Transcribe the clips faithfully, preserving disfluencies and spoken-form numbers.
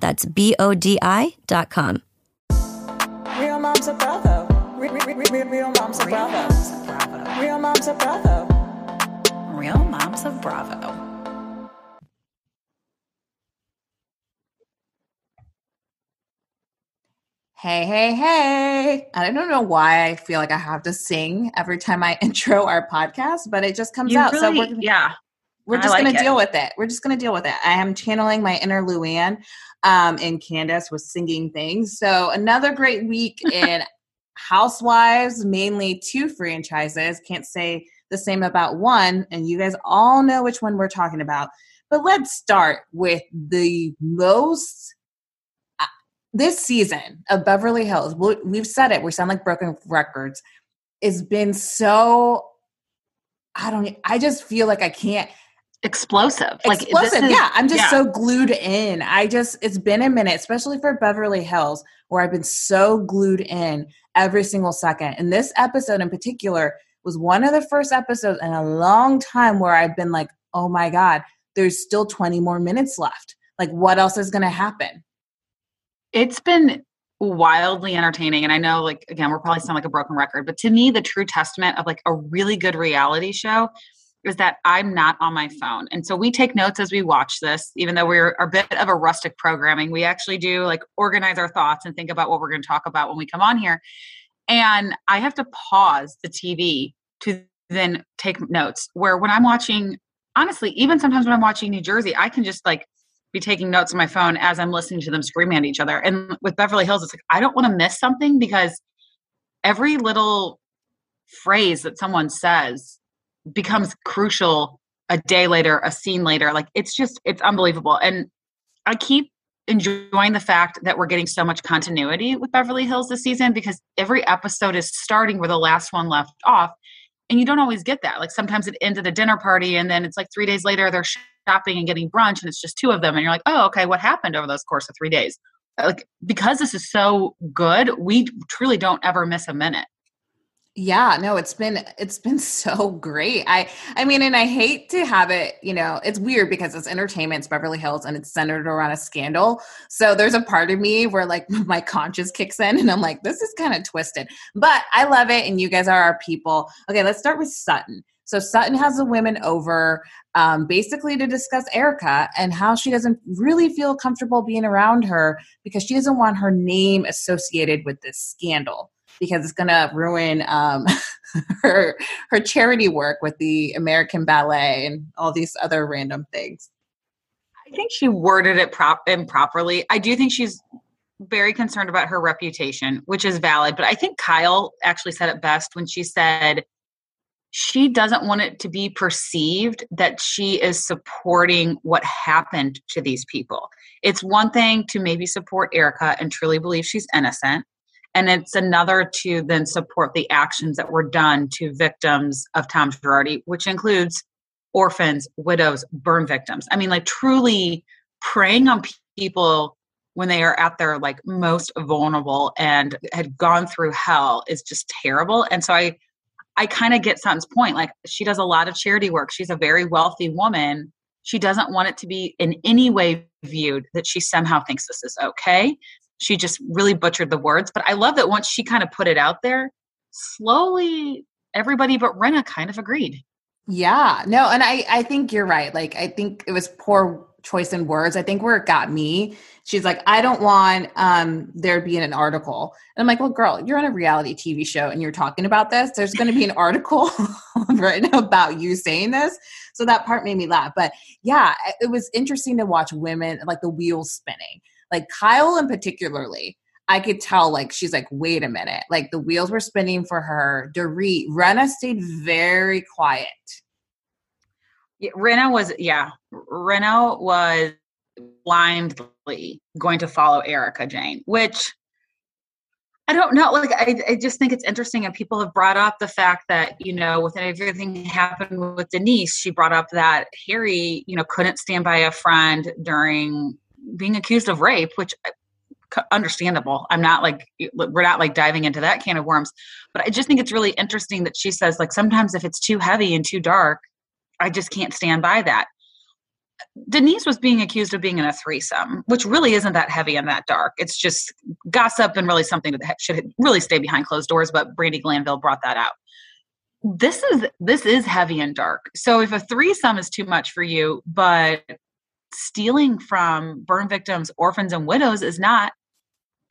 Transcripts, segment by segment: That's B O D I dot com. Real moms are bravo. Real, real, real, real moms are bravo. Real moms are bravo. Real moms are bravo. Hey, hey, hey. I don't know why I feel like I have to sing every time I intro our podcast, but it just comes you out. Really, so we're, yeah, we're just like going to deal with it. We're just going to deal with it. I am channeling my inner Luann, um, and Candace was singing things. So another great week in Housewives, mainly two franchises. Can't say the same about one, and you guys all know which one we're talking about. But let's start with the most... This season of Beverly Hills, we've said it, we sound like broken records. It's been so, I don't, I just feel like I can't. Explosive. Like Explosive, is, yeah. I'm just yeah. so glued in. I just, it's been a minute, especially for Beverly Hills, where I've been so glued in every single second. And this episode in particular was one of the first episodes in a long time where I've been like, oh my God, there's still twenty more minutes left. Like what else is going to happen? It's been wildly entertaining. And I know, like, again, we're probably sound like a broken record, but to me, the true testament of like a really good reality show is that I'm not on my phone. And so we take notes as we watch this, even though we're a bit of a rustic programming, we actually do like organize our thoughts and think about what we're going to talk about when we come on here. And I have to pause the T V to then take notes, where when I'm watching, honestly, even sometimes when I'm watching New Jersey, I can just like be taking notes on my phone as I'm listening to them screaming at each other. And with Beverly Hills, it's like, I don't want to miss something because every little phrase that someone says becomes crucial a day later, a scene later. Like it's just, it's unbelievable. And I keep enjoying the fact that we're getting so much continuity with Beverly Hills this season, because every episode is starting where the last one left off. And you don't always get that. Like sometimes it ends at a dinner party and then it's like three days later, they're shopping and getting brunch and it's just two of them. And you're like, oh, okay, what happened over those course of three days? Like, because this is so good, we truly don't ever miss a minute. Yeah, no, it's been, it's been so great. I, I mean, and I hate to have it, you know, it's weird because it's entertainment, it's Beverly Hills, and it's centered around a scandal. So there's a part of me where like my conscience kicks in and I'm like, this is kind of twisted, but I love it. And you guys are our people. Okay. Let's start with Sutton. So Sutton has the women over um, basically to discuss Erika and how she doesn't really feel comfortable being around her because she doesn't want her name associated with this scandal, because it's going to ruin um, her her charity work with the American Ballet and all these other random things. I think she worded it prop- improperly. I do think she's very concerned about her reputation, which is valid. But I think Kyle actually said it best when she said she doesn't want it to be perceived that she is supporting what happened to these people. It's one thing to maybe support Erika and truly believe she's innocent. And it's another to then support the actions that were done to victims of Tom Girardi, which includes orphans, widows, burn victims. I mean, like truly preying on people when they are at their like most vulnerable and had gone through hell is just terrible. And so I, I kind of get Sutton's point. Like she does a lot of charity work. She's a very wealthy woman. She doesn't want it to be in any way viewed that she somehow thinks this is okay. She just really butchered the words. But I love that once she kind of put it out there, slowly everybody but Rinna kind of agreed. Yeah. No, and I, I think you're right. Like, I think it was poor choice in words. I think where it got me, she's like, I don't want um, there being an article. And I'm like, well, girl, you're on a reality T V show and you're talking about this. There's going to be an article written about you saying this. So that part made me laugh. But yeah, it was interesting to watch women, like the wheels spinning, like Kyle in particularly. I could tell, like, she's like, wait a minute. Like, the wheels were spinning for her. Dorit, Rinna stayed very quiet. Yeah, Rinna was, yeah. Rinna was blindly going to follow Erika Jayne, which I don't know. Like, I, I just think it's interesting. And people have brought up the fact that, you know, with everything that happened with Denise, she brought up that Harry, you know, couldn't stand by a friend during being accused of rape, which – understandable. I'm not like, we're not like diving into that can of worms, but I just think it's really interesting that she says, like, sometimes if it's too heavy and too dark, I just can't stand by that. Denise was being accused of being in a threesome, which really isn't that heavy and that dark. It's just gossip and really something that should really stay behind closed doors. But Brandi Glanville brought that out. This is, this is heavy and dark. So if a threesome is too much for you, but stealing from burn victims, orphans, and widows is not,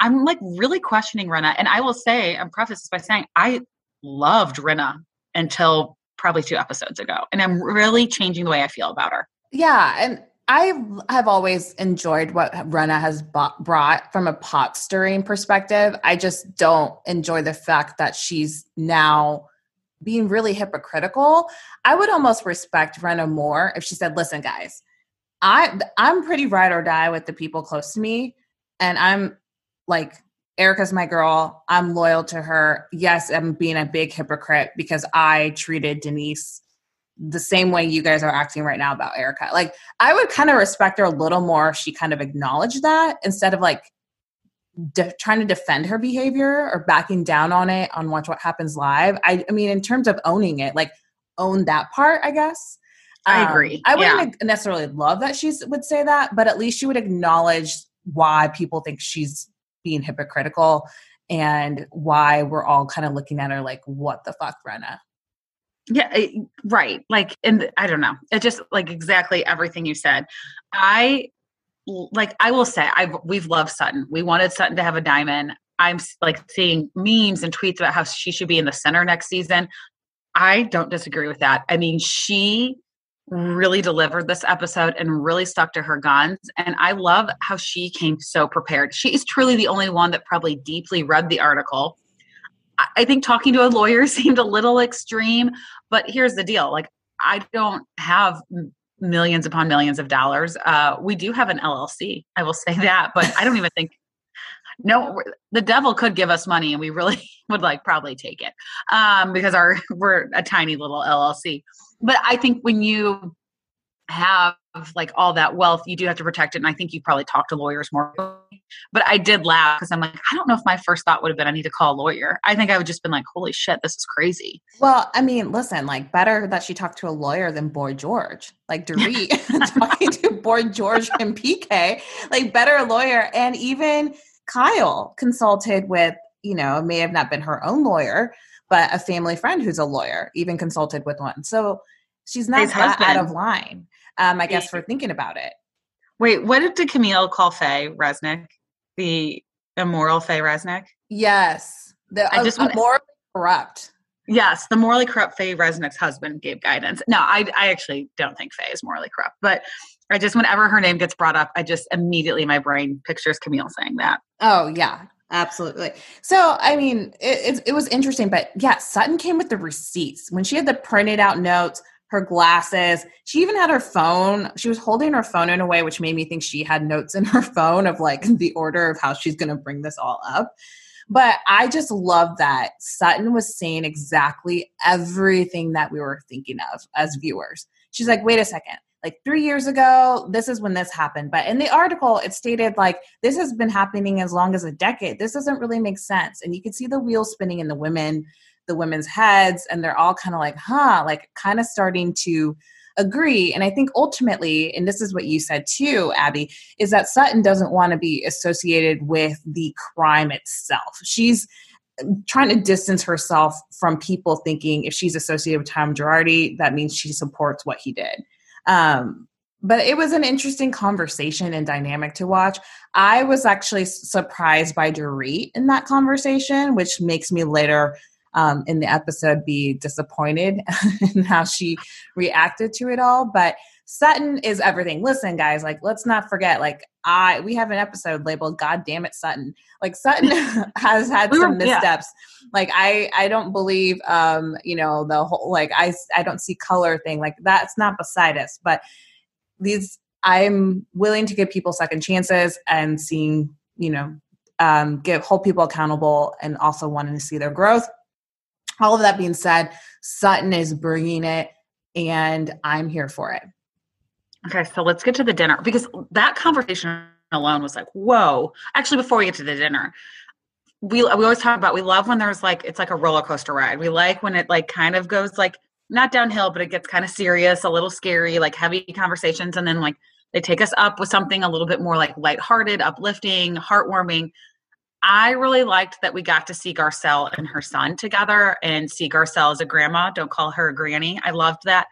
I'm like really questioning Rinna. And I will say, I'm preface this by saying I loved Rinna until probably two episodes ago. And I'm really changing the way I feel about her. Yeah. And I have always enjoyed what Rinna has bought, brought from a pot stirring perspective. I just don't enjoy the fact that she's now being really hypocritical. I would almost respect Rinna more if she said, listen, guys, I, I'm pretty ride or die with the people close to me. And I'm, like, Erika's my girl. I'm loyal to her. Yes, I'm being a big hypocrite because I treated Denise the same way you guys are acting right now about Erika. Like, I would kind of respect her a little more if she kind of acknowledged that instead of, like, de- trying to defend her behavior or backing down on it on Watch What Happens Live. I, I mean, in terms of owning it, like, own that part, I guess. Um, I agree. I wouldn't yeah. necessarily love that she would say that, but at least she would acknowledge why people think she's being hypocritical and why we're all kind of looking at her like, what the fuck, Rinna? Yeah. It, right. Like, and I don't know. It just, like, exactly everything you said. I like, I will say I've, we've loved Sutton. We wanted Sutton to have a diamond. I'm like seeing memes and tweets about how she should be in the center next season. I don't disagree with that. I mean, she really delivered this episode and really stuck to her guns. And I love how she came so prepared. She is truly the only one that probably deeply read the article. I think talking to a lawyer seemed a little extreme, but here's the deal. Like, I don't have millions upon millions of dollars. Uh, we do have an L L C. I will say that, but I don't even think, no, the devil could give us money and we really would like probably take it um, because our, we're a tiny little L L C. But I think when you have like all that wealth, you do have to protect it. And I think you probably talk to lawyers more. But I did laugh because I'm like, I don't know if my first thought would have been, I need to call a lawyer. I think I would just been like, holy shit, this is crazy. Well, I mean, listen, like, better that she talked to a lawyer than Boy George, like Dorit talking to Boy George and P K, like, better a lawyer. And even Kyle consulted with, you know, it may have not been her own lawyer, but a family friend who's a lawyer even consulted with one. So she's not that out of line, um, I guess, for thinking about it. Wait, what did Camille call Faye Resnick? The immoral Faye Resnick? Yes. The I just uh, morally corrupt. Yes, the morally corrupt Faye Resnick's husband gave guidance. No, I, I actually don't think Faye is morally corrupt. But I just, whenever her name gets brought up, I just immediately, my brain pictures Camille saying that. Oh, yeah. Absolutely. So, I mean, it, it, it was interesting, but yeah, Sutton came with the receipts. When she had the printed out notes, her glasses, she even had her phone. She was holding her phone in a way which made me think she had notes in her phone of like the order of how she's going to bring this all up. But I just love that Sutton was saying exactly everything that we were thinking of as viewers. She's like, wait a second. Like three years ago, this is when this happened. But in the article, it stated like, this has been happening as long as a decade. This doesn't really make sense. And you can see the wheels spinning in the women, the women's heads. And they're all kind of like, huh, like kind of starting to agree. And I think ultimately, and this is what you said too, Abby, is that Sutton doesn't want to be associated with the crime itself. She's trying to distance herself from people thinking if she's associated with Tom Girardi, that means she supports what he did. Um, But it was an interesting conversation and dynamic to watch. I was actually surprised by Dorit in that conversation, which makes me later um, in the episode be disappointed in how she reacted to it all. But Sutton is everything. Listen, guys, like, let's not forget, like, I, we have an episode labeled God Damn It, Sutton. Like, Sutton has had we were, some missteps. Yeah. Like, I, I don't believe, um, you know, the whole, like, I, I don't see color thing. Like, that's not beside us. But these, I'm willing to give people second chances and seeing, you know, um, give, hold people accountable and also wanting to see their growth. All of that being said, Sutton is bringing it and I'm here for it. Okay, so let's get to the dinner, because that conversation alone was like, whoa. Actually, before we get to the dinner, we we always talk about, we love when there's like, it's like a roller coaster ride. We like when it like kind of goes like, not downhill, but it gets kind of serious, a little scary, like heavy conversations. And then like they take us up with something a little bit more like lighthearted, uplifting, heartwarming. I really liked that we got to see Garcelle and her son together and see Garcelle as a grandma. Don't call her a granny. I loved that.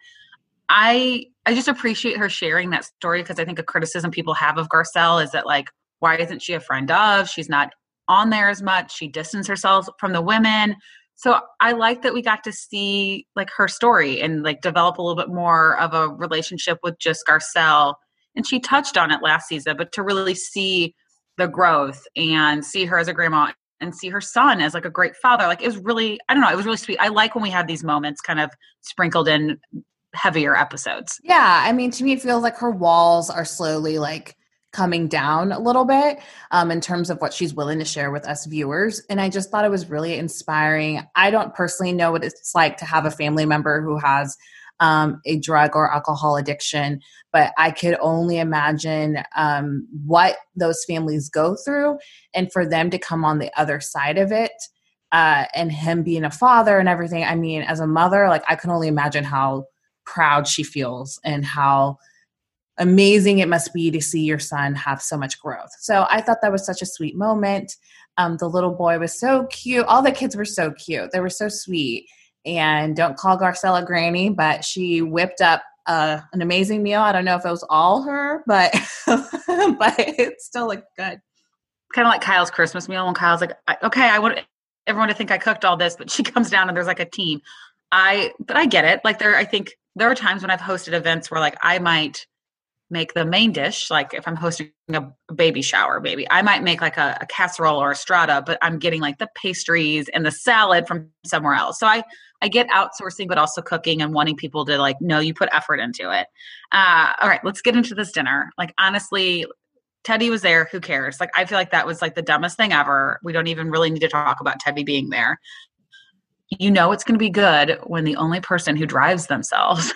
I I just appreciate her sharing that story, because I think a criticism people have of Garcelle is that, like, why isn't she a friend of? She's not on there as much. She distanced herself from the women. So I like that we got to see, like, her story and, like, develop a little bit more of a relationship with just Garcelle. And she touched on it last season, but to really see the growth and see her as a grandma and see her son as, like, a great father. Like, it was really, I don't know, it was really sweet. I like when we have these moments kind of sprinkled in heavier episodes. Yeah. I mean, to me, it feels like her walls are slowly like coming down a little bit um, in terms of what she's willing to share with us viewers. And I just thought it was really inspiring. I don't personally know what it's like to have a family member who has um, a drug or alcohol addiction, but I could only imagine um, what those families go through, and for them to come on the other side of it. Uh, and him being a father and everything. I mean, as a mother, like, I can only imagine how proud she feels and how amazing it must be to see your son have so much growth. So I thought that was such a sweet moment. Um, the little boy was so cute. All the kids were so cute. They were so sweet. And don't call Garcelle a granny, but she whipped up uh, an amazing meal. I don't know if it was all her, but but it still looked good. Kind of like Kyle's Christmas meal, when Kyle's like, okay, I want everyone to think I cooked all this, but she comes down and there's like a team. I, but I get it. Like, there, I think there are times when I've hosted events where, like, I might make the main dish. Like, if I'm hosting a baby shower, maybe I might make like a, a casserole or a strata, but I'm getting like the pastries and the salad from somewhere else. So I, I get outsourcing, but also cooking and wanting people to, like, know you put effort into it. Uh, all right, let's get into this dinner. Like, honestly, Teddy was there. Who cares? Like, I feel like that was like the dumbest thing ever. We don't even really need to talk about Teddy being there. You know it's going to be good when the only person who drives themselves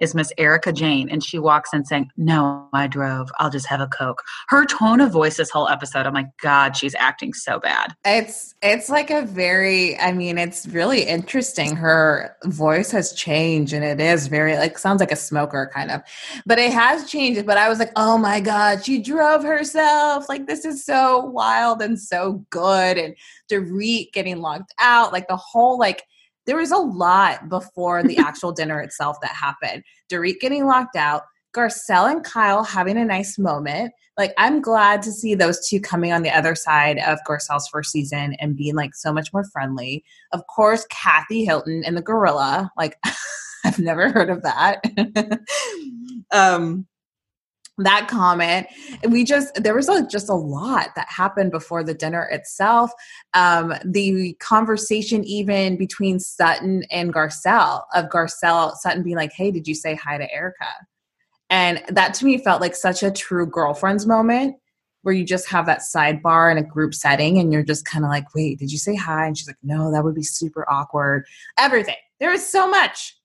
is Miss Erika Jayne, and she walks in saying, no, I drove. I'll just have a Coke. Her tone of voice this whole episode, I'm like, God, she's acting so bad. It's it's like a very, I mean, it's really interesting. Her voice has changed, and it is very, like, sounds like a smoker kind of. But it has changed, but I was like, oh, my God, she drove herself. Like, this is so wild and so good. And Dorit getting locked out, like, the whole, like, there was a lot before the actual dinner itself that happened. Dorit getting locked out, Garcelle and Kyle having a nice moment. Like, I'm glad to see those two coming on the other side of Garcelle's first season and being, like, so much more friendly. Of course, Kathy Hilton and the gorilla. Like, I've never heard of that. um, that comment. We just, there was a, just a lot that happened before the dinner itself. Um, the conversation even between Sutton and Garcelle, of Garcelle, Sutton being like, hey, did you say hi to Erika? And that to me felt like such a true girlfriends moment, where you just have that sidebar in a group setting and you're just kind of like, wait, did you say hi? And she's like, no, that would be super awkward. Everything. There was so much.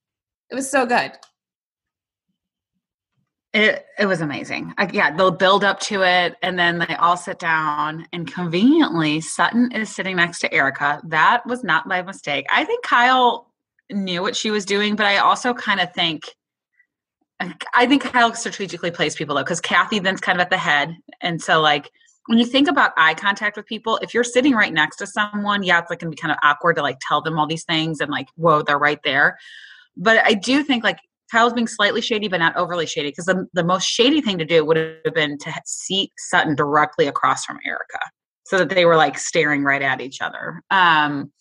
It was so good. It it was amazing. I, yeah, they'll build up to it, and then they all sit down, and conveniently, Sutton is sitting next to Erika. That was not my mistake. I think Kyle knew what she was doing, but I also kind of think – I think Kyle strategically plays people, though, because Kathy then's kind of at the head. And so, like, when you think about eye contact with people, if you're sitting right next to someone, yeah, it's, like, going to be kind of awkward to, like, tell them all these things and, like, whoa, they're right there. But I do think, like, Kyle's being slightly shady, but not overly shady, because the, the most shady thing to do would have been to seat Sutton directly across from Erika, so that they were like staring right at each other. Um,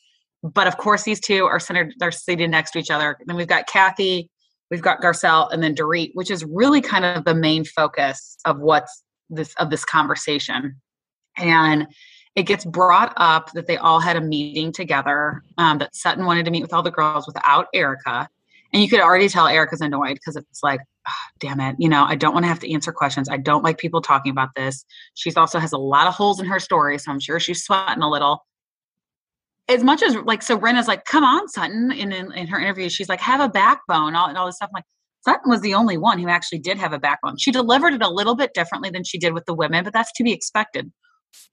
but of course, these two are centered, they're seated next to each other. Then we've got Kathy, we've got Garcelle, and then Dorit, which is really kind of the main focus of what's this, of this conversation. And it gets brought up that they all had a meeting together, um, that Sutton wanted to meet with all the girls without Erika. And you could already tell Erika's annoyed, because it's like, oh, damn it. You know, I don't want to have to answer questions. I don't like people talking about this. She's also has a lot of holes in her story, so I'm sure she's sweating a little. As much as like, so Rinna's like, come on, Sutton. And in, in her interview, she's like, have a backbone all, and all this stuff. I'm like, Sutton was the only one who actually did have a backbone. She delivered it a little bit differently than she did with the women, but that's to be expected.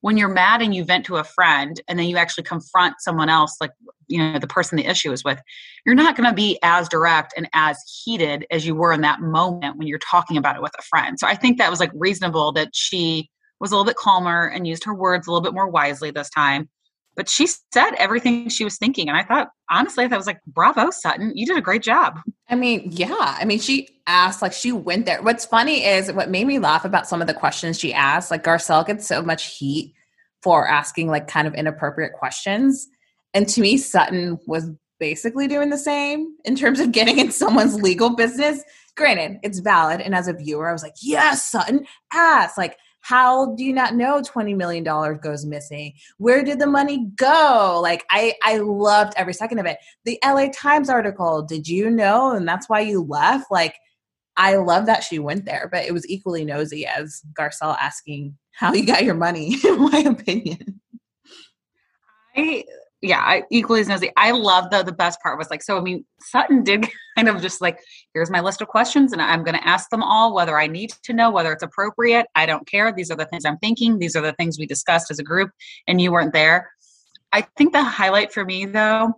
When you're mad and you vent to a friend and then you actually confront someone else, like, you know, the person the issue is with, you're not going to be as direct and as heated as you were in that moment when you're talking about it with a friend. So I think that was like reasonable that she was a little bit calmer and used her words a little bit more wisely this time. But she said everything she was thinking. And I thought, honestly, I thought it was like, bravo, Sutton, you did a great job. I mean, yeah. I mean, she asked, like she went there. What's funny is what made me laugh about some of the questions she asked, like Garcelle gets so much heat for asking like kind of inappropriate questions. And to me, Sutton was basically doing the same in terms of getting in someone's legal business. Granted, it's valid. And as a viewer, I was like, yes, Sutton, ask. Like, how do you not know twenty million dollars goes missing? Where did the money go? Like, I, I loved every second of it. The L A Times article, did you know? And that's why you left. Like, I love that she went there, but it was equally nosy as Garcelle asking how you got your money, in my opinion. I, yeah, I equally as nosy. I love, though, the best part was like, so, I mean, Sutton did kind of just like, here's my list of questions and I'm going to ask them all, whether I need to know, whether it's appropriate. I don't care. These are the things I'm thinking. These are the things we discussed as a group and you weren't there. I think the highlight for me, though,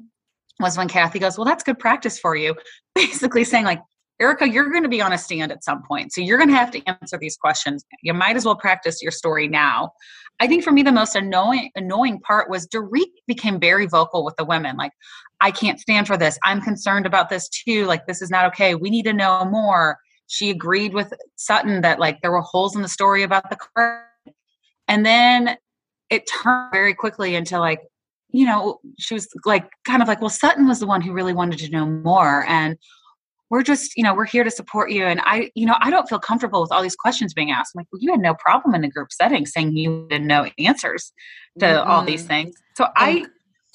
was when Kathy goes, well, that's good practice for you. Basically saying like, Erika, you're going to be on a stand at some point. So you're going to have to answer these questions. You might as well practice your story now. I think for me, the most annoying annoying part was Dorit became very vocal with the women. Like, I can't stand for this. I'm concerned about this too. Like, this is not okay. We need to know more. She agreed with Sutton that like there were holes in the story about the car. And then it turned very quickly into like, you know, she was like, kind of like, well, Sutton was the one who really wanted to know more. And we're just, you know, we're here to support you. And I, you know, I don't feel comfortable with all these questions being asked. I'm like, well, you had no problem in a group setting saying you didn't know answers to mm-hmm. all these things. So and, I.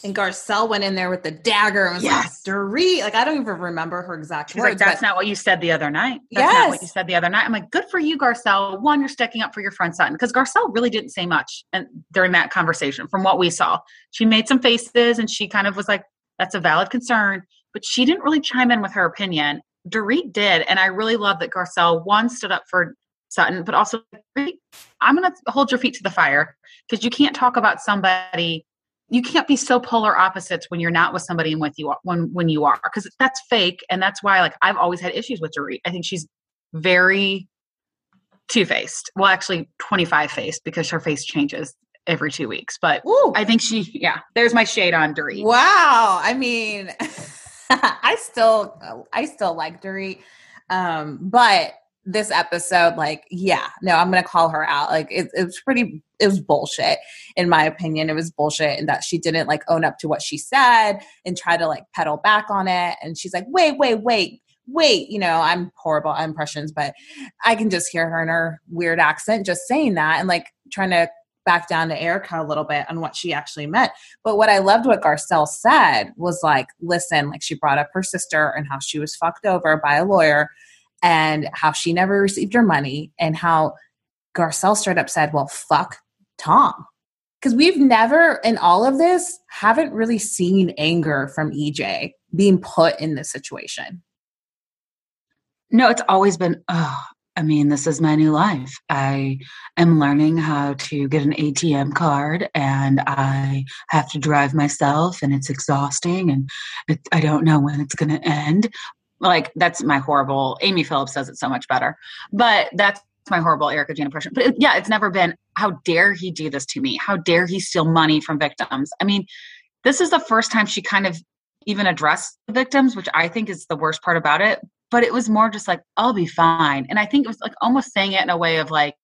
And Garcelle went in there with the dagger and was yes. like, Dorit. Like, I don't even remember her exact She's words. Like, that's but, not what you said the other night. That's yes. not what you said the other night. I'm like, good for you, Garcelle. One, you're sticking up for your friend Sutton. Because Garcelle really didn't say much and, during that conversation from what we saw. She made some faces and she kind of was like, that's a valid concern. But she didn't really chime in with her opinion. Dorit did. And I really love that Garcelle, one, stood up for Sutton, but also, Dorit, I'm going to hold your feet to the fire because you can't talk about somebody. You can't be so polar opposites when you're not with somebody and with you when, when you are, because that's fake. And that's why, like, I've always had issues with Dorit. I think she's very two-faced. Well, actually twenty-five faced because her face changes every two weeks. But ooh. I think she, yeah, there's my shade on Dorit. Wow. I mean... I still, I still like Dorit. Um, but this episode, like, yeah, no, I'm going to call her out. Like it, it was pretty, it was bullshit. In my opinion, it was bullshit in that she didn't like own up to what she said and try to like pedal back on it. And she's like, wait, wait, wait, wait, you know, I'm horrible at impressions, but I can just hear her in her weird accent, just saying that and like trying to back down to Erika a little bit on what she actually meant. But what I loved what Garcelle said was like, listen, like she brought up her sister and how she was fucked over by a lawyer and how she never received her money and how Garcelle straight up said, well, fuck Tom. Because we've never in all of this haven't really seen anger from E J being put in this situation. No, it's always been, oh, I mean, this is my new life. I am learning how to get an A T M card and I have to drive myself and it's exhausting and it, I don't know when it's going to end. Like, that's my horrible, Amy Phillips does it so much better, but that's my horrible Erika Jayne impression. But it, yeah, it's never been, how dare he do this to me? How dare he steal money from victims? I mean, this is the first time she kind of even addressed the victims, which I think is the worst part about it. but it was more just like, I'll be fine. And I think it was like almost saying it in a way of like,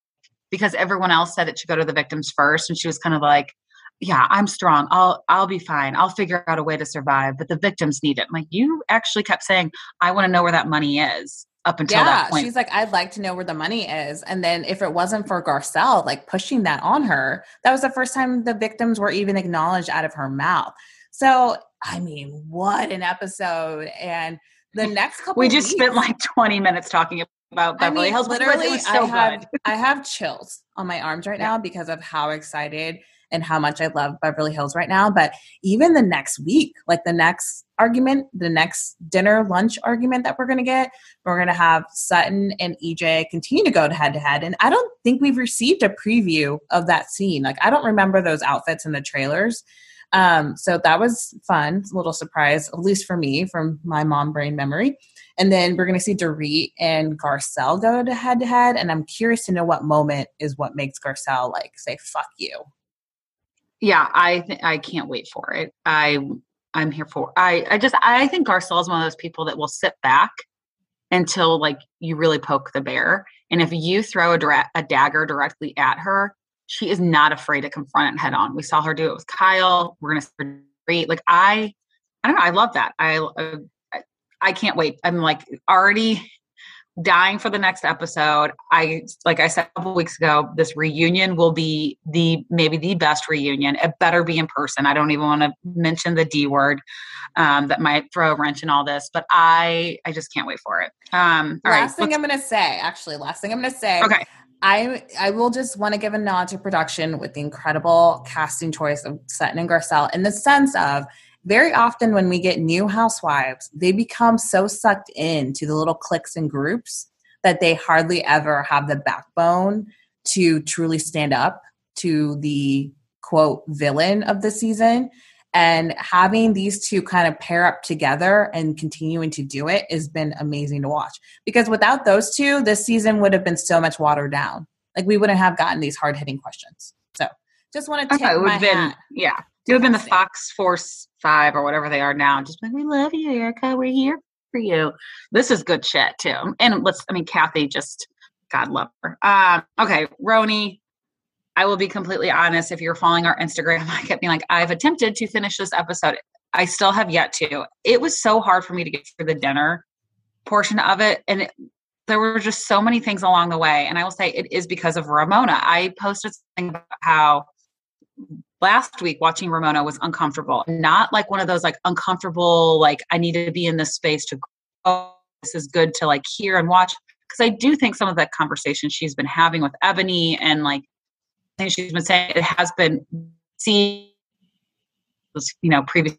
because everyone else said it should go to the victims first. And she was kind of like, yeah, I'm strong. I'll, I'll be fine. I'll figure out a way to survive, but the victims need it. I'm like, you actually kept saying, I want to know where that money is up until yeah, that point. She's like, I'd like to know where the money is. And then if it wasn't for Garcelle, like pushing that on her, that was the first time the victims were even acknowledged out of her mouth. So, I mean, what an episode. And the next couple we just weeks, spent like twenty minutes talking about Beverly I mean, Hills. Literally, it was so I, have, good. I have chills on my arms right yeah. now because of how excited and how much I love Beverly Hills right now. But even the next week, like the next argument, the next dinner, lunch argument that we're going to get, we're going to have Sutton and E J continue to go head to head. And I don't think we've received a preview of that scene. Like, I don't remember those outfits in the trailers. Um, so that was fun, a little surprise, at least for me, from my mom brain memory. And then we're going to see Dorit and Garcelle go to head to head. And I'm curious to know what moment is what makes Garcelle like say, fuck you. Yeah, I th- I can't wait for it. I I'm here for. I I just I think Garcelle is one of those people that will sit back until like you really poke the bear, and if you throw a, dra- a dagger directly at her, she is not afraid to confront it head on. We saw her do it with Kyle. We're gonna see like I I don't know. I love that. I uh, I can't wait. I'm like already dying for the next episode. I, like I said a couple weeks ago, this reunion will be the, maybe the best reunion. It better be in person. I don't even want to mention the D word um, that might throw a wrench in all this, but I, I just can't wait for it. Um, all last right, thing I'm going to say, actually, last thing I'm going to say, okay. I, I will just want to give a nod to production with the incredible casting choice of Sutton and Garcelle in the sense of, very often when we get new housewives, they become so sucked into the little cliques and groups that they hardly ever have the backbone to truly stand up to the, quote, villain of the season. And having these two kind of pair up together and continuing to do it has been amazing to watch. Because without those two, this season would have been so much watered down. Like, we wouldn't have gotten these hard-hitting questions. So just want to tip okay, my hat. Been, yeah. It would have been the Fox Force Five or whatever they are now. Just like, we love you, Erika. We're here for you. This is good shit too. And let's, I mean, Kathy, just God love her. Um, okay. Roni, I will be completely honest. If you're following our Instagram, I kept being like, I've attempted to finish this episode. I still have yet to. It was so hard for me to get through the dinner portion of it. And it, there were just so many things along the way. And I will say it is because of Ramona. I posted something about how last week watching Ramona was uncomfortable, not like one of those like uncomfortable, like I need to be in this space to go. This is good to like hear and watch. Cause I do think some of that conversation she's been having with Ebony and like things she's been saying, it has been seen, you know, previous.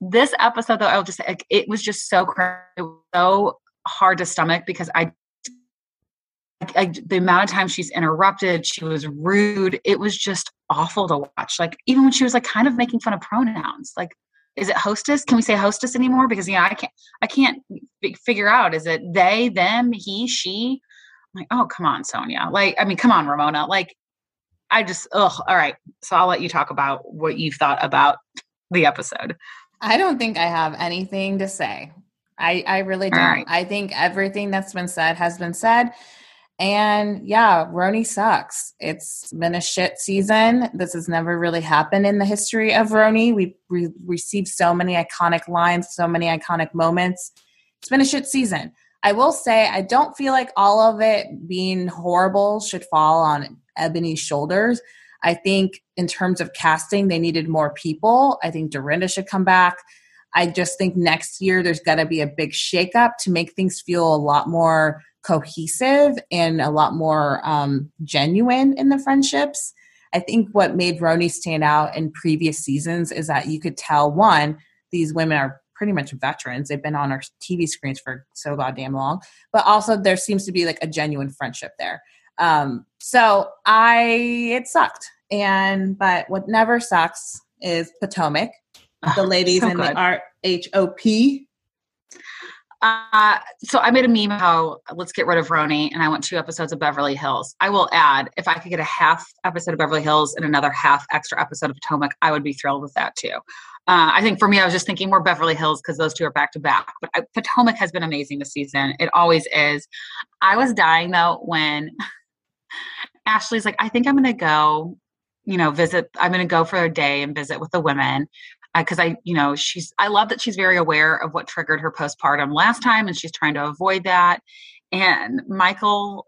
This episode though, I'll just say like, it was just so crazy. It was so hard to stomach because I I, the amount of time she's interrupted, she was rude. It was just awful to watch. Like even when she was like kind of making fun of pronouns, like, is it hostess? Can we say hostess anymore? Because, you know, I can't, I can't f- figure out, is it they, them, he, she? I'm like, oh, come on, Sonia. Like, I mean, come on, Ramona. Like I just, ugh. All right. So I'll let you talk about what you've thought about the episode. I don't think I have anything to say. I, I really don't. Right. I think everything that's been said has been said. And yeah, Roni sucks. It's been a shit season. This has never really happened in the history of Roni. We've re- received so many iconic lines, so many iconic moments. It's been a shit season. I will say, I don't feel like all of it being horrible should fall on Ebony's shoulders. I think in terms of casting, they needed more people. I think Dorinda should come back. I just think next year there's got to be a big shakeup to make things feel a lot more cohesive and a lot more um, genuine in the friendships. I think what made Roni stand out in previous seasons is that you could tell, one, these women are pretty much veterans. They've been on our T V screens for so goddamn long, but also there seems to be like a genuine friendship there. Um, so I, it sucked. And, but what never sucks is Potomac, the ladies oh, so in good. The R H O P. Uh, so I made a meme how let's get rid of Roni, and I want two episodes of Beverly Hills. I will add, if I could get a half episode of Beverly Hills and another half extra episode of Potomac, I would be thrilled with that too. Uh, I think for me, I was just thinking more Beverly Hills because those two are back to back. But I, Potomac has been amazing this season. It always is. I was dying though when Ashley's like, I think I'm going to go, you know, visit. I'm going to go for a day and visit with the women. Because I, you know, she's, I love that she's very aware of what triggered her postpartum last time, and she's trying to avoid that. And Michael,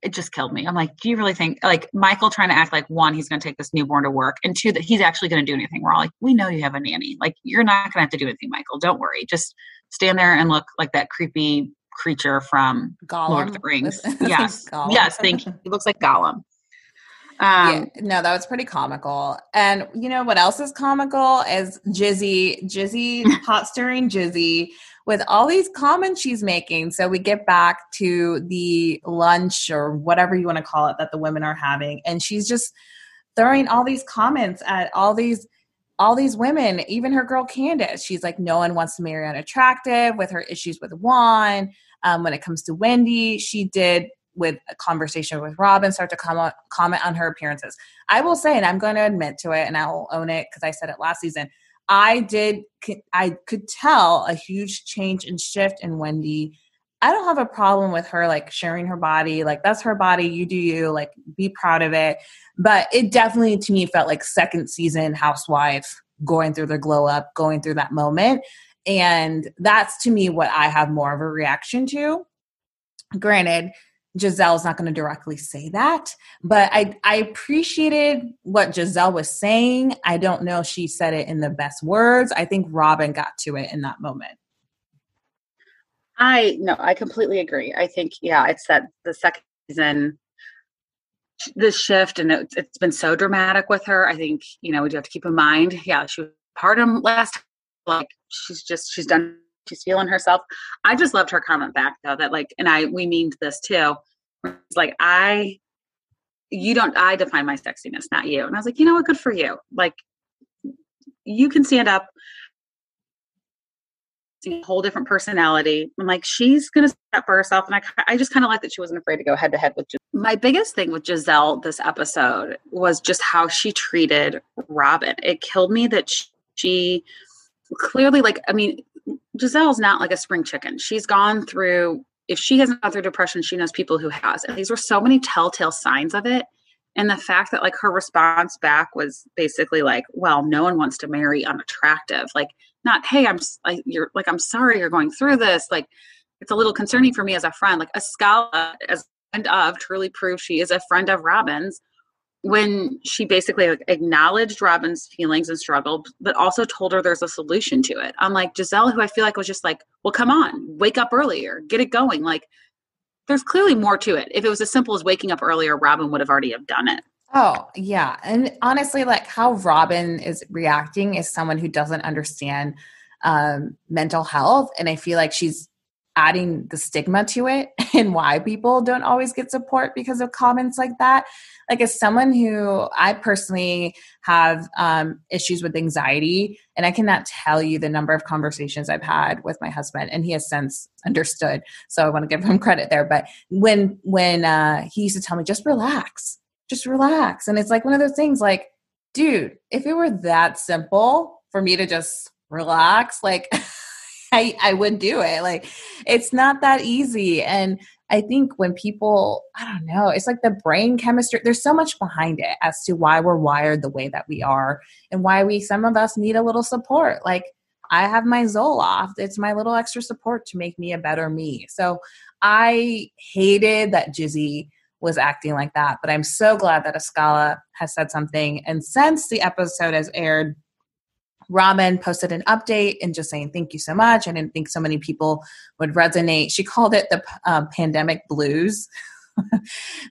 it just killed me. I'm like, do you really think, like, Michael trying to act like, one, he's going to take this newborn to work, and two, that he's actually going to do anything. We're all like, we know you have a nanny. Like, you're not going to have to do anything, Michael. Don't worry. Just stand there and look like that creepy creature from Gollum. Lord of the Rings. Yes. Gollum. Yes. Thank you. He looks like Gollum. Um, yeah, no, that was pretty comical. And you know what else is comical is Jizzy, Jizzy, pot stirring Jizzy with all these comments she's making. So we get back to the lunch or whatever you want to call it that the women are having. And she's just throwing all these comments at all these, all these women, even her girl Candace. She's like, no one wants to marry unattractive with her issues with Juan. Um, when it comes to Wendy, she did with a conversation with Robin, start to com- comment on her appearances. I will say, and I'm going to admit to it, and I will own it because I said it last season, I did, I could tell a huge change and shift in Wendy. I don't have a problem with her, like, sharing her body. Like, that's her body. You do you. Like, be proud of it. But it definitely, to me, felt like second season housewife going through their glow up, going through that moment. And that's, to me, what I have more of a reaction to. Granted, Giselle's not going to directly say that, but I, I appreciated what Gizelle was saying. I don't know if she said it in the best words. I think Robin got to it in that moment. I no, I completely agree. I think, yeah, it's that the second season, the shift, and it, it's been so dramatic with her. I think, you know, we do have to keep in mind, yeah, she was postpartum last time. Like, she's just, she's done. She's feeling herself. I just loved her comment back though, that like, and I, we meaned this too. It's like, I, you don't, I define my sexiness, not you. And I was like, you know what? Good for you. Like, you can stand up, see a whole different personality. I'm like, she's going to stand up for herself. And I, I just kind of like that she wasn't afraid to go head to head with Gizelle. My biggest thing with Gizelle this episode was just how she treated Robin. It killed me that she, she clearly, like, I mean, Giselle's not like a spring chicken. She's gone through, if she hasn't gone through depression, she knows people who has. And these were so many telltale signs of it. And the fact that like her response back was basically like, well, no one wants to marry unattractive. Like, not, hey, I'm like, you're like, I'm sorry you're going through this. Like, it's a little concerning for me as a friend. Like, Ascala, as a friend of, truly proved she is a friend of Robin's when she basically like, acknowledged Robin's feelings and struggle, but also told her there's a solution to it. Unlike Gizelle, who I feel like was just like, well, come on, wake up earlier, get it going. Like, there's clearly more to it. If it was as simple as waking up earlier, Robin would have already have done it. Oh, yeah. And honestly, like how Robin is reacting is someone who doesn't understand um, mental health. And I feel like she's adding the stigma to it and why people don't always get support because of comments like that. Like as someone who I personally have um, issues with anxiety, and I cannot tell you the number of conversations I've had with my husband, and he has since understood. So I want to give him credit there. But when, when uh, he used to tell me, just relax, just relax. And it's like one of those things like, dude, if it were that simple for me to just relax, like I, I would do it. Like, it's not that easy. And I think when people, I don't know, it's like the brain chemistry, there's so much behind it as to why we're wired the way that we are and why we, some of us need a little support. Like I have my Zoloft. It's my little extra support to make me a better me. So I hated that Jizzy was acting like that, but I'm so glad that Ascala has said something. And since the episode has aired, Robin posted an update and just saying, thank you so much. I didn't think so many people would resonate. She called it the um, pandemic blues,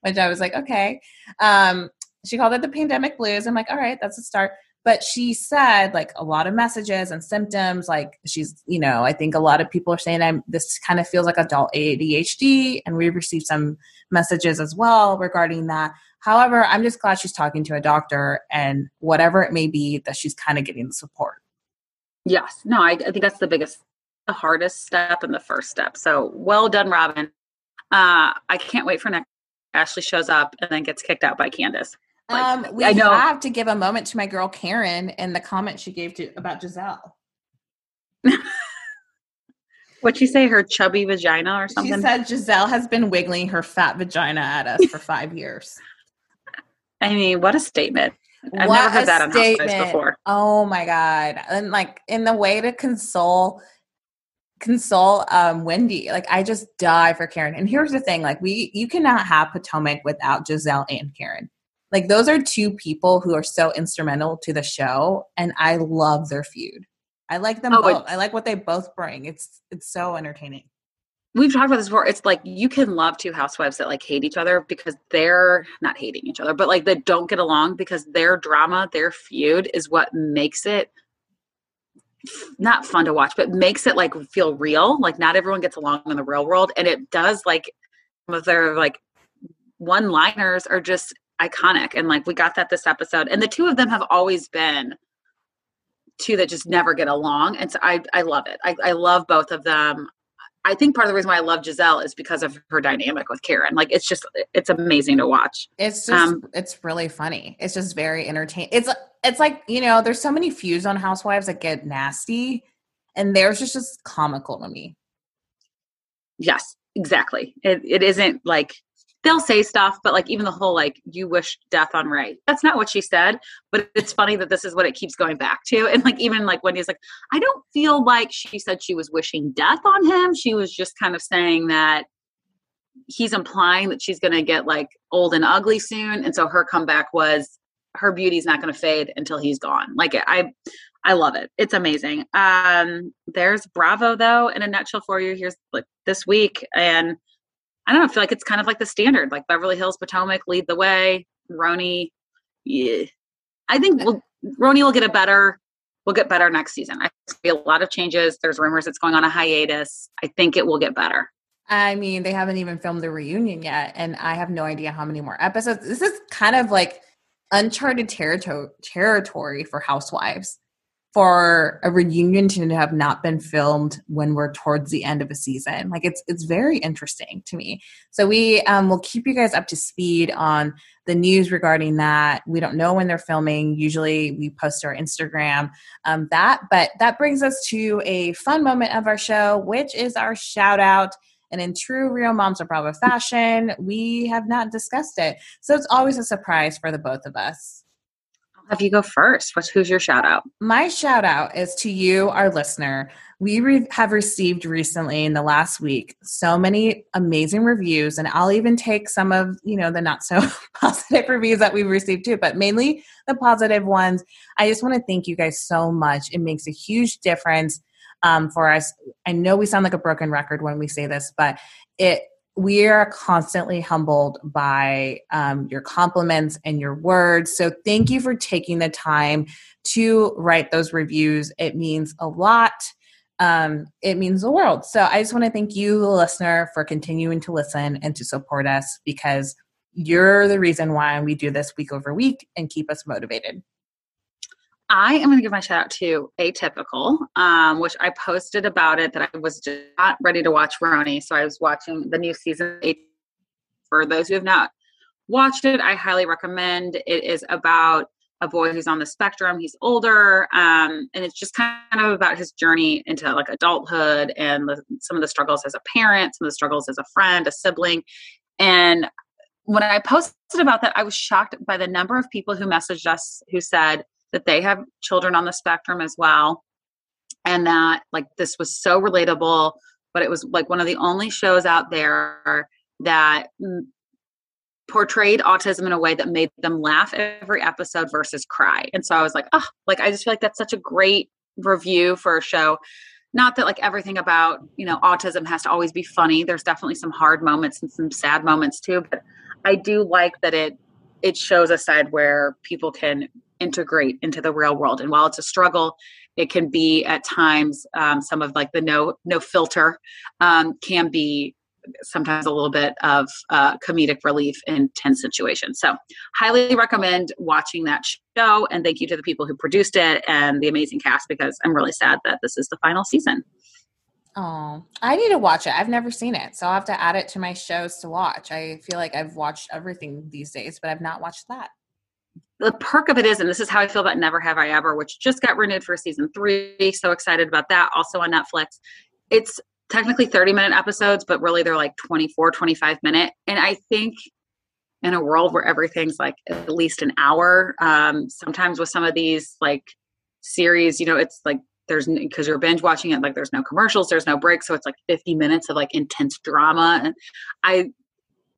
which I was like, okay. Um, she called it the pandemic blues. I'm like, all right, that's a start. But she said like a lot of messages and symptoms. Like she's, you know, I think a lot of people are saying I'm, this kind of feels like adult A D H D. And we received some messages as well regarding that. However, I'm just glad she's talking to a doctor and whatever it may be that she's kind of getting the support. Yes. No, I, I think that's the biggest the hardest step and the first step. So well done, Robin. Uh, I can't wait for next. Ashley shows up and then gets kicked out by Candace. Like, um, we I know. have to give a moment to my girl, Karen, and the comment she gave to about Gizelle. What'd she say? Her chubby vagina or something? She said Gizelle has been wiggling her fat vagina at us for five years. I mean, what a statement. I've what never heard that on Housewives before. Oh my God. And like in the way to console, console um, Wendy, like I just die for Karen. And here's the thing, like we, you cannot have Potomac without Gizelle and Karen. Like those are two people who are so instrumental to the show. And I love their feud. I like them oh, both. I like what they both bring. It's it's so entertaining. We've talked about this before. It's like you can love two housewives that like hate each other because they're not hating each other, but like they don't get along because their drama, their feud is what makes it not fun to watch, but makes it like feel real. Like not everyone gets along in the real world. And it does like some of their like one-liners are just iconic. And like we got that this episode. And the two of them have always been two that just never get along. And so I, I love it. I, I love both of them. I think part of the reason why I love Gizelle is because of her dynamic with Karen. Like it's just, it's amazing to watch. It's just, um, it's really funny. It's just very entertaining. It's, it's like, you know, there's so many feuds on Housewives that get nasty and theirs just, just comical to me. Yes, exactly. It, it isn't like, they'll say stuff, but like even the whole, like you wish death on Ray, that's not what she said, but it's funny that this is what it keeps going back to. And like, even like Wendy's like, I don't feel like she said she was wishing death on him. She was just kind of saying that he's implying that she's going to get like old and ugly soon. And so her comeback was her beauty's not going to fade until he's gone. Like I, I love it. It's amazing. Um, there's Bravo though, in a nutshell for you. Here's like this week. And I don't know, I feel like it's kind of like the standard, like Beverly Hills, Potomac lead the way. Roni, yeah. I think we'll, Roni will get a better, we'll get better next season. I see a lot of changes. There's rumors it's going on a hiatus. I think it will get better. I mean, they haven't even filmed the reunion yet, and I have no idea how many more episodes. This is kind of like uncharted terito- territory for Housewives, for a reunion to have not been filmed when we're towards the end of a season. Like it's, it's very interesting to me. So we um, will keep you guys up to speed on the news regarding that. We don't know when they're filming. Usually we post our Instagram um, that, but that brings us to a fun moment of our show, which is our shout out. And in true Real Moms of Bravo fashion, we have not discussed it. So it's always a surprise for the both of us. Have you go first? What's, who's your shout out? My shout out is to you, our listener. We re- have received recently in the last week so many amazing reviews, and I'll even take some of, you know, the not so positive reviews that we've received too, but mainly the positive ones. I just want to thank you guys so much. It makes a huge difference um, for us. I know we sound like a broken record when we say this, but it we are constantly humbled by um, your compliments and your words. So thank you for taking the time to write those reviews. It means a lot. Um, it means the world. So I just want to thank you, the listener, for continuing to listen and to support us, because you're the reason why we do this week over week and keep us motivated. I am going to give my shout out to Atypical, um, which I posted about it that I was just not ready to watch Roni. So I was watching the new season eight. For those who have not watched it, I highly recommend. It is about a boy who's on the spectrum. He's older. Um, and it's just kind of about his journey into like adulthood and the, some of the struggles as a parent, some of the struggles as a friend, a sibling. And when I posted about that, I was shocked by the number of people who messaged us who said that they have children on the spectrum as well. And that like, this was so relatable, but it was like one of the only shows out there that m- portrayed autism in a way that made them laugh every episode versus cry. And so I was like, oh, like, I just feel like that's such a great review for a show. Not that like everything about, you know, autism has to always be funny. There's definitely some hard moments and some sad moments too, but I do like that it, it shows a side where people can integrate into the real world. And while it's a struggle, it can be at times, um, some of like the no, no filter, um, can be sometimes a little bit of uh comedic relief in tense situations. So highly recommend watching that show. And thank you to the people who produced it and the amazing cast, because I'm really sad that this is the final season. Oh, I need to watch it. I've never seen it. So I'll have to add it to my shows to watch. I feel like I've watched everything these days, but I've not watched that. The perk of it is, and this is how I feel about Never Have I Ever, which just got renewed for season three. So excited about that. Also on Netflix. It's technically thirty minute episodes, but really they're like twenty-four, twenty-five minute. And I think in a world where everything's like at least an hour, um, sometimes with some of these like series, you know, it's like, there's because you're binge watching it, like there's no commercials, there's no breaks. So it's like fifty minutes of like intense drama. And I,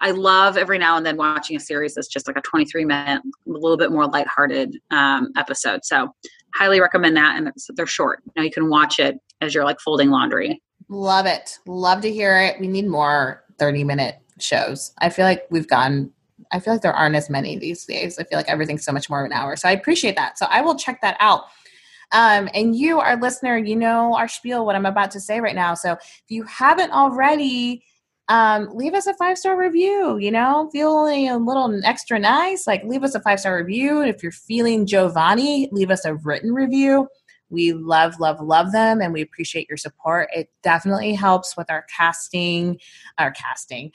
I love every now and then watching a series that's just like a twenty-three minute, a little bit more lighthearted um, episode. So highly recommend that. And they're short. Now you can watch it as you're like folding laundry. Love it. Love to hear it. We need more thirty minute shows. I feel like we've gotten, I feel like there aren't as many these days. I feel like everything's so much more of an hour. So I appreciate that. So I will check that out. Um, and you, our listener, you know our spiel, what I'm about to say right now. So if you haven't already, um, leave us a five-star review, you know, feeling a little extra nice, like leave us a five-star review. And if you're feeling Giovanni, leave us a written review. We love, love, love them. And we appreciate your support. It definitely helps with our casting, our casting,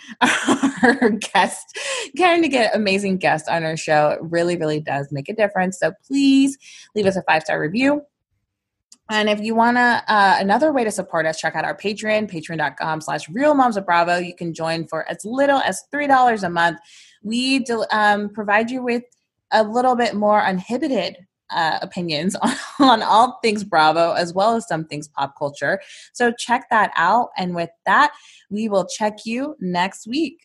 our guest, getting to get amazing guests on our show. It really, really does make a difference. So please leave us a five-star review. And if you want to, uh, another way to support us, check out our Patreon, patreon.com slash Real Moms of Bravo. You can join for as little as three dollars a month. We um, provide you with a little bit more uninhibited Uh, opinions on, on all things Bravo, as well as some things pop culture. So check that out. And with that, we will check you next week.